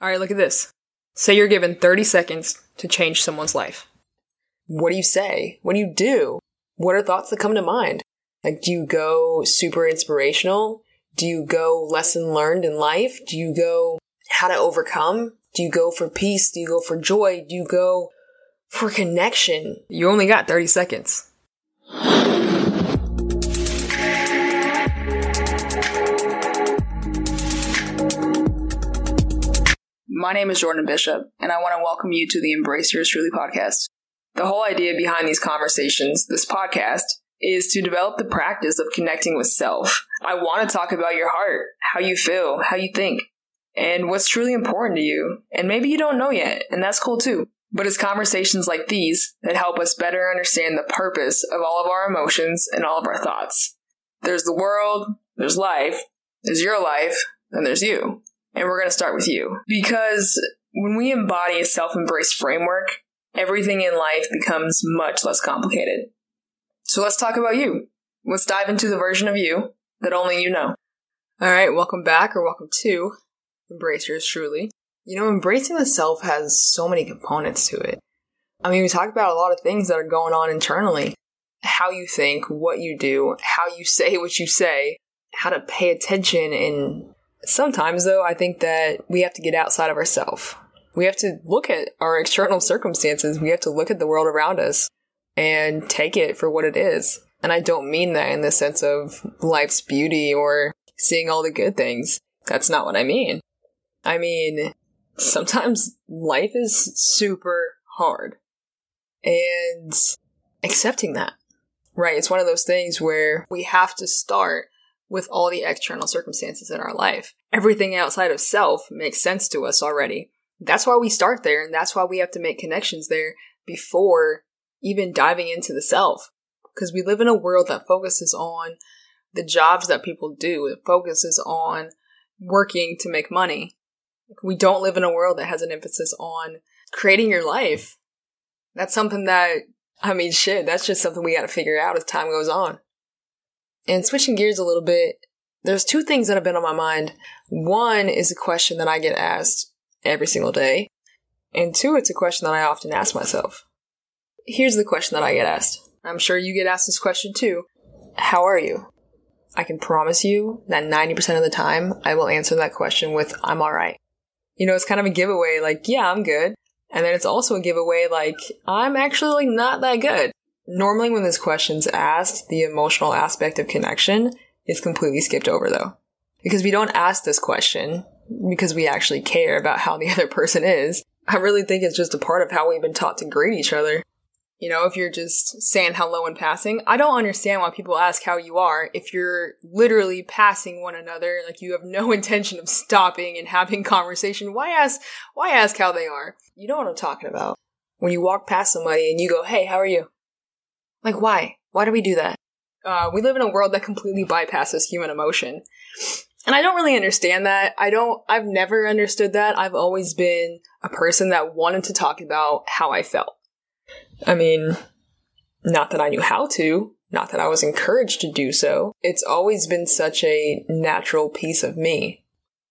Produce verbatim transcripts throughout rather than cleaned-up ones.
All right, look at this. Say you're given thirty seconds to change someone's life. What do you say? What do you do? What are thoughts that come to mind? Like, do you go super inspirational? Do you go lesson learned in life? Do you go how to overcome? Do you go for peace? Do you go for joy? Do you go for connection? You only got thirty seconds. My name is Jordan Bishop, and I want to welcome you to the Embrace Yours Truly podcast. The whole idea behind these conversations, this podcast, is to develop the practice of connecting with self. I want to talk about your heart, how you feel, how you think, and what's truly important to you. And maybe you don't know yet, and that's cool too. But it's conversations like these that help us better understand the purpose of all of our emotions and all of our thoughts. There's the world, there's life, there's your life, and there's you. And we're going to start with you. Because when we embody a self-embrace framework, everything in life becomes much less complicated. So let's talk about you. Let's dive into the version of you that only you know. All right, welcome back, or welcome to Embrace Yours Truly. You know, embracing the self has so many components to it. I mean, we talk about a lot of things that are going on internally. How you think, what you do, how you say what you say, how to pay attention. And sometimes, though, I think that we have to get outside of ourselves. We have to look at our external circumstances. We have to look at the world around us and take it for what it is. And I don't mean that in the sense of life's beauty or seeing all the good things. That's not what I mean. I mean, sometimes life is super hard. And accepting that, right? It's one of those things where we have to start with all the external circumstances in our life. Everything outside of self makes sense to us already. That's why we start there, and that's why we have to make connections there before even diving into the self, because we live in a world that focuses on the jobs that people do. It focuses on working to make money. We don't live in a world that has an emphasis on creating your life. That's something that, I mean, shit, that's just something we got to figure out as time goes on. And switching gears a little bit, there's two things that have been on my mind. One is a question that I get asked every single day. And two, it's a question that I often ask myself. Here's the question that I get asked. I'm sure you get asked this question too. How are you? I can promise you that ninety percent of the time, I will answer that question with, I'm all right. You know, it's kind of a giveaway, like, yeah, I'm good. And then it's also a giveaway, like, I'm actually not that good. Normally when this question's asked, the emotional aspect of connection is completely skipped over though. Because we don't ask this question because we actually care about how the other person is. I really think it's just a part of how we've been taught to greet each other. You know, if you're just saying hello and passing, I don't understand why people ask how you are if you're literally passing one another, like you have no intention of stopping and having conversation. Why ask, why ask how they are? You know what I'm talking about. When you walk past somebody and you go, hey, how are you? Like, why? Why do we do that? Uh, we live in a world that completely bypasses human emotion. And I don't really understand that. I don't, I've never understood that. I've always been a person that wanted to talk about how I felt. I mean, not that I knew how to, not that I was encouraged to do so. It's always been such a natural piece of me,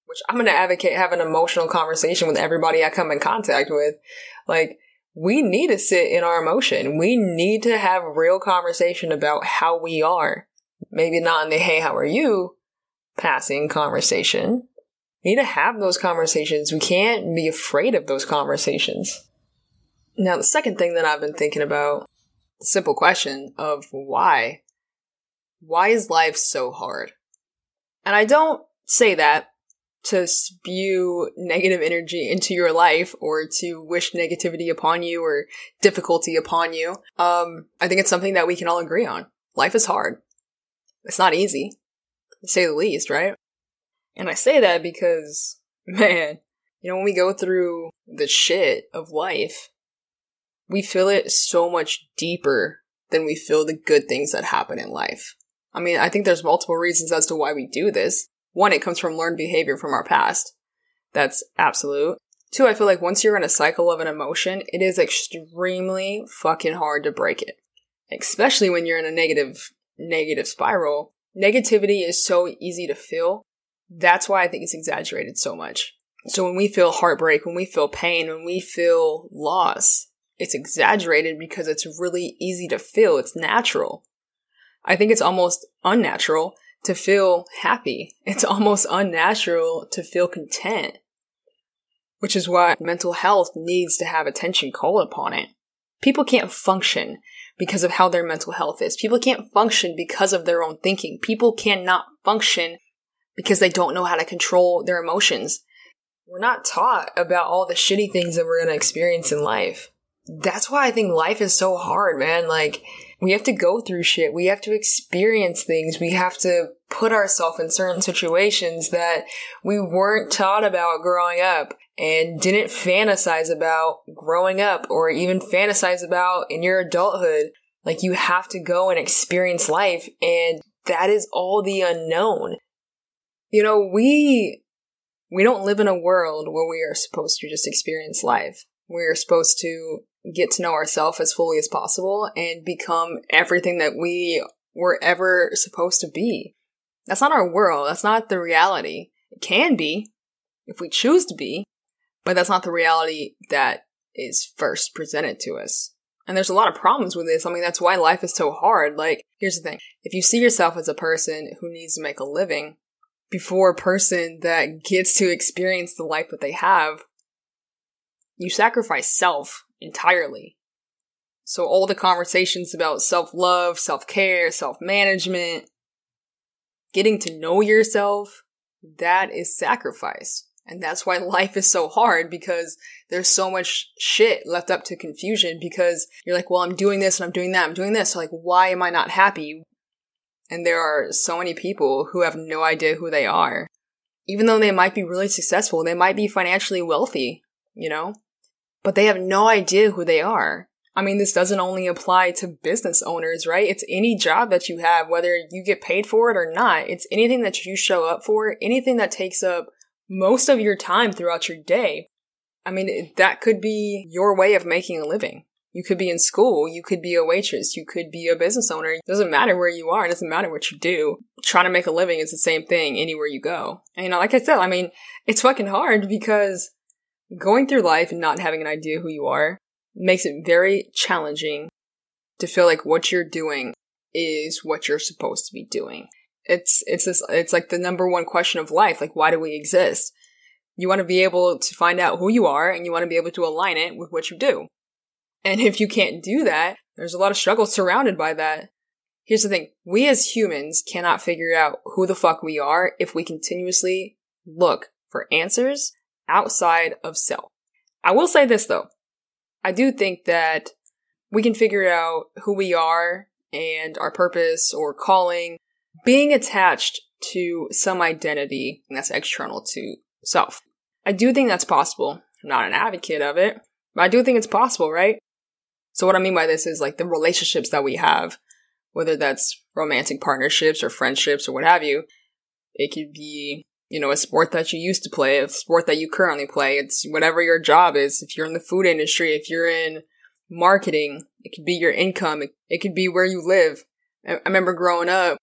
which I'm going to advocate have an emotional conversation with everybody I come in contact with. Like, we need to sit in our emotion. We need to have real conversation about how we are. Maybe not in the, hey, how are you passing conversation. We need to have those conversations. We can't be afraid of those conversations. Now, the second thing that I've been thinking about, the simple question of why. Why is life so hard? And I don't say that to spew negative energy into your life or to wish negativity upon you or difficulty upon you. Um, I think it's something that we can all agree on. Life is hard. It's not easy, to say the least, right? And I say that because, man, you know, when we go through the shit of life, we feel it so much deeper than we feel the good things that happen in life. I mean, I think there's multiple reasons as to why we do this. One, it comes from learned behavior from our past. That's absolute. Two, I feel like once you're in a cycle of an emotion, it is extremely fucking hard to break it. Especially when you're in a negative, negative spiral. Negativity is so easy to feel. That's why I think it's exaggerated so much. So when we feel heartbreak, when we feel pain, when we feel loss, it's exaggerated because it's really easy to feel. It's natural. I think it's almost unnatural to feel happy. It's almost unnatural to feel content, which is why mental health needs to have attention called upon it. People can't function because of how their mental health is. People can't function because of their own thinking. People cannot function because they don't know how to control their emotions. We're not taught about all the shitty things that we're going to experience in life. That's why I think life is so hard, man. Like, we have to go through shit. We have to experience things. We have to put ourselves in certain situations that we weren't taught about growing up and didn't fantasize about growing up or even fantasize about in your adulthood. Like, you have to go and experience life, and that is all the unknown. You know, we we don't live in a world where we are supposed to just experience life. We're supposed to get to know ourselves as fully as possible and become everything that we were ever supposed to be. That's not our world. That's not the reality. It can be if we choose to be, but that's not the reality that is first presented to us. And there's a lot of problems with this. I mean, that's why life is so hard. Like, here's the thing. If you see yourself as a person who needs to make a living before a person that gets to experience the life that they have, you sacrifice self entirely. So all the conversations about self-love, self-care, self-management, getting to know yourself, that is sacrificed. And that's why life is so hard, because there's so much shit left up to confusion, because you're like, well, I'm doing this and I'm doing that, I'm doing this. So like, why am I not happy? And there are so many people who have no idea who they are. Even though they might be really successful, they might be financially wealthy, you know? But they have no idea who they are. I mean, this doesn't only apply to business owners, right? It's any job that you have, whether you get paid for it or not. It's anything that you show up for, anything that takes up most of your time throughout your day. I mean, that could be your way of making a living. You could be in school, you could be a waitress, you could be a business owner. It doesn't matter where you are, it doesn't matter what you do. Trying to make a living is the same thing anywhere you go. And you know, like I said, I mean, it's fucking hard because going through life and not having an idea who you are makes it very challenging to feel like what you're doing is what you're supposed to be doing. It's it's this, it's like the number one question of life. Like, why do we exist? You want to be able to find out who you are, and you want to be able to align it with what you do. And if you can't do that, there's a lot of struggle surrounded by that. Here's the thing. We as humans cannot figure out who the fuck we are if we continuously look for answers outside of self. I will say this though. I do think that we can figure out who we are and our purpose or calling. Being attached to some identity that's external to self. I do think that's possible. I'm not an advocate of it, but I do think it's possible, right? So what I mean by this is like the relationships that we have, whether that's romantic partnerships or friendships or what have you. It could be, you know, a sport that you used to play, a sport that you currently play. It's whatever your job is. If you're in the food industry, if you're in marketing, it could be your income. It could be where you live. I remember growing up,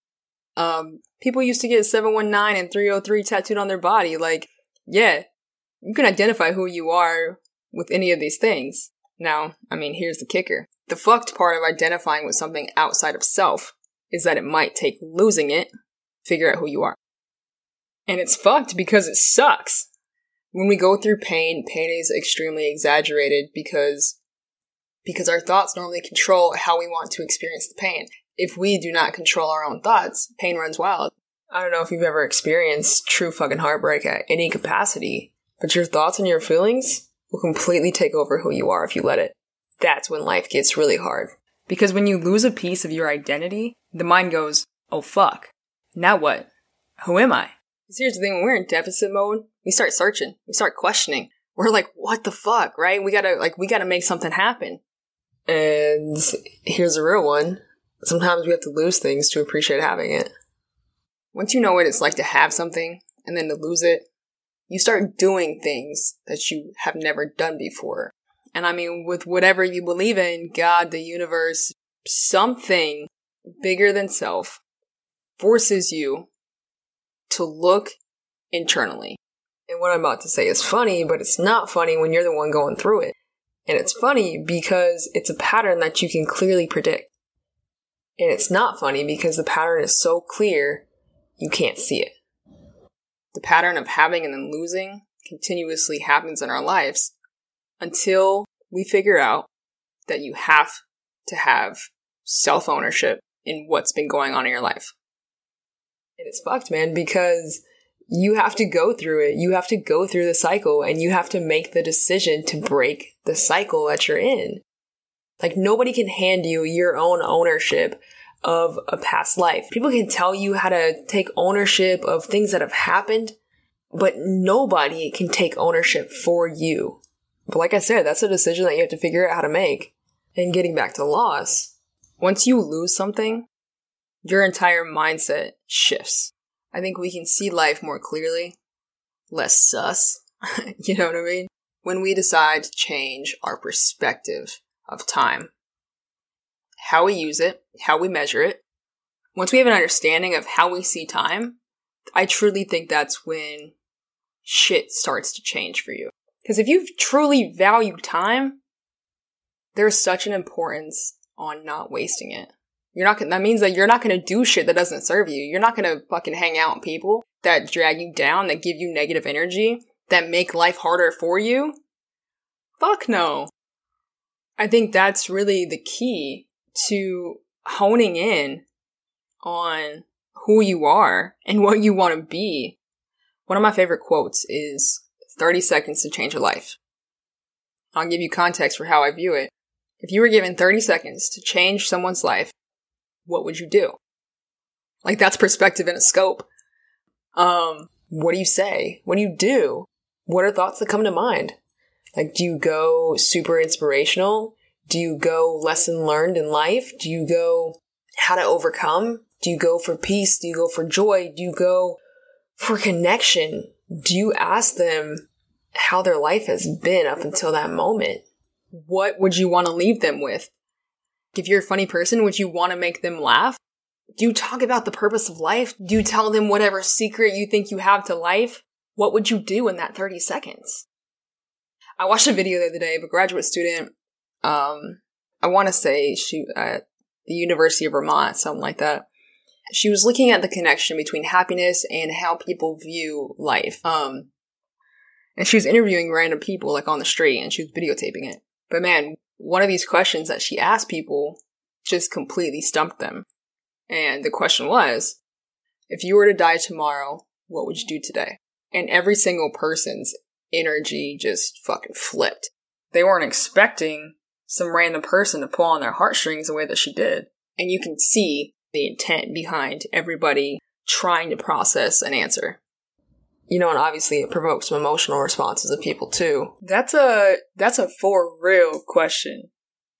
um, people used to get seven one nine and three oh three tattooed on their body. Like, yeah, you can identify who you are with any of these things. Now, I mean, here's the kicker. The fucked part of identifying with something outside of self is that it might take losing it to figure out who you are. And it's fucked because it sucks. When we go through pain, pain is extremely exaggerated because, because our thoughts normally control how we want to experience the pain. If we do not control our own thoughts, pain runs wild. I don't know if you've ever experienced true fucking heartbreak at any capacity, but your thoughts and your feelings will completely take over who you are if you let it. That's when life gets really hard. Because when you lose a piece of your identity, the mind goes, oh fuck, now what? Who am I? Here's the thing, when we're in deficit mode, we start searching, we start questioning. We're like, what the fuck, right? We gotta, like, we gotta make something happen. And here's a real one. Sometimes we have to lose things to appreciate having it. Once you know what it's like to have something and then to lose it, you start doing things that you have never done before. And I mean, with whatever you believe in, God, the universe, something bigger than self forces you to look internally. And what I'm about to say is funny, but it's not funny when you're the one going through it. And it's funny because it's a pattern that you can clearly predict. And it's not funny because the pattern is so clear, you can't see it. The pattern of having and then losing continuously happens in our lives until we figure out that you have to have self-ownership in what's been going on in your life. And it's fucked, man, because you have to go through it. You have to go through the cycle, and you have to make the decision to break the cycle that you're in. Like, nobody can hand you your own ownership of a past life. People can tell you how to take ownership of things that have happened, but nobody can take ownership for you. But like I said, that's a decision that you have to figure out how to make. And getting back to loss, once you lose something, your entire mindset shifts. I think we can see life more clearly, less sus, you know what I mean? When we decide to change our perspective of time, how we use it, how we measure it. Once we have an understanding of how we see time, I truly think that's when shit starts to change for you. Because if you've truly valued time, there's such an importance on not wasting it. You're not. That means that you're not going to do shit that doesn't serve you. You're not going to fucking hang out with people that drag you down, that give you negative energy, that make life harder for you. Fuck no. I think that's really the key to honing in on who you are and what you want to be. One of my favorite quotes is thirty seconds to change your life. I'll give you context for how I view it. If you were given thirty seconds to change someone's life, what would you do? Like, that's perspective in a scope. Um, what do you say? What do you do? What are thoughts that come to mind? Like, do you go super inspirational? Do you go lesson learned in life? Do you go how to overcome? Do you go for peace? Do you go for joy? Do you go for connection? Do you ask them how their life has been up until that moment? What would you want to leave them with? If you're a funny person, would you want to make them laugh? Do you talk about the purpose of life? Do you tell them whatever secret you think you have to life? What would you do in that thirty seconds? I watched a video the other day of a graduate student, um, I want to say she at the University of Vermont, something like that. She was looking at the connection between happiness and how people view life. Um, and she was interviewing random people, like, on the street, and she was videotaping it. But man, one of these questions that she asked people just completely stumped them. And the question was, if you were to die tomorrow, what would you do today? And every single person's energy just fucking flipped. They weren't expecting some random person to pull on their heartstrings the way that she did. And you can see the intent behind everybody trying to process an answer. You know, and obviously it provokes some emotional responses of people too. That's a that's a for real question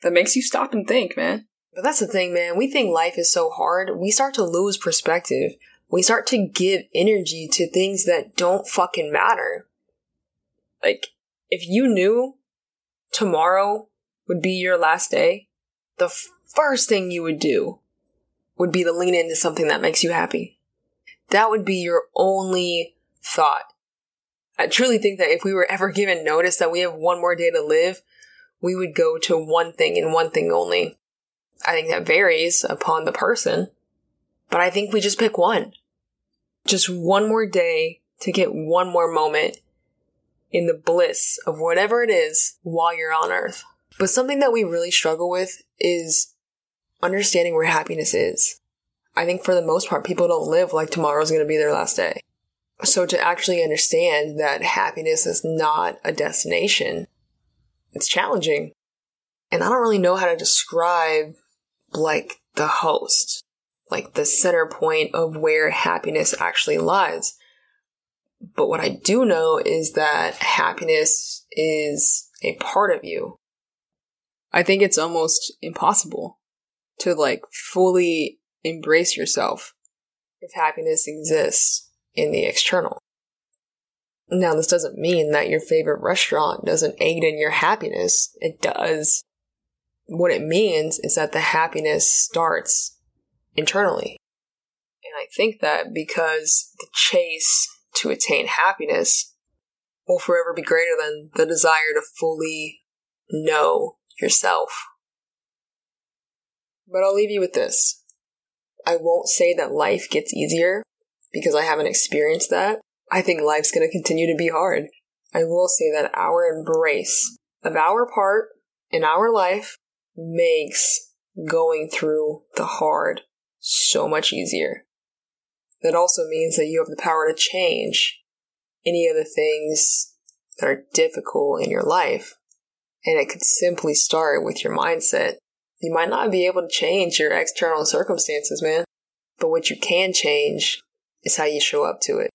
that makes you stop and think, man. But that's the thing, man. We think life is so hard. We start to lose perspective. We start to give energy to things that don't fucking matter. Like, if you knew tomorrow would be your last day, the first thing you would do would be to lean into something that makes you happy. That would be your only thought. I truly think that if we were ever given notice that we have one more day to live, we would go to one thing and one thing only. I think that varies upon the person, but I think we just pick one. Just one more day to get one more moment in the bliss of whatever it is while you're on earth. But something that we really struggle with is understanding where happiness is. I think for the most part, people don't live like tomorrow's going to be their last day. So to actually understand that happiness is not a destination, it's challenging. And I don't really know how to describe, like, the host, like the center point of where happiness actually lies. But what I do know is that happiness is a part of you. I think it's almost impossible to, like, fully embrace yourself if happiness exists in the external. Now, this doesn't mean that your favorite restaurant doesn't aid in your happiness. It does. What it means is that the happiness starts internally. And I think that because the chase to attain happiness will forever be greater than the desire to fully know yourself. But I'll leave you with this. I won't say that life gets easier, because I haven't experienced that. I think life's going to continue to be hard. I will say that our embrace of our part in our life makes going through the hard so much easier. That also means that you have the power to change any of the things that are difficult in your life. And it could simply start with your mindset. You might not be able to change your external circumstances, man. But what you can change is how you show up to it.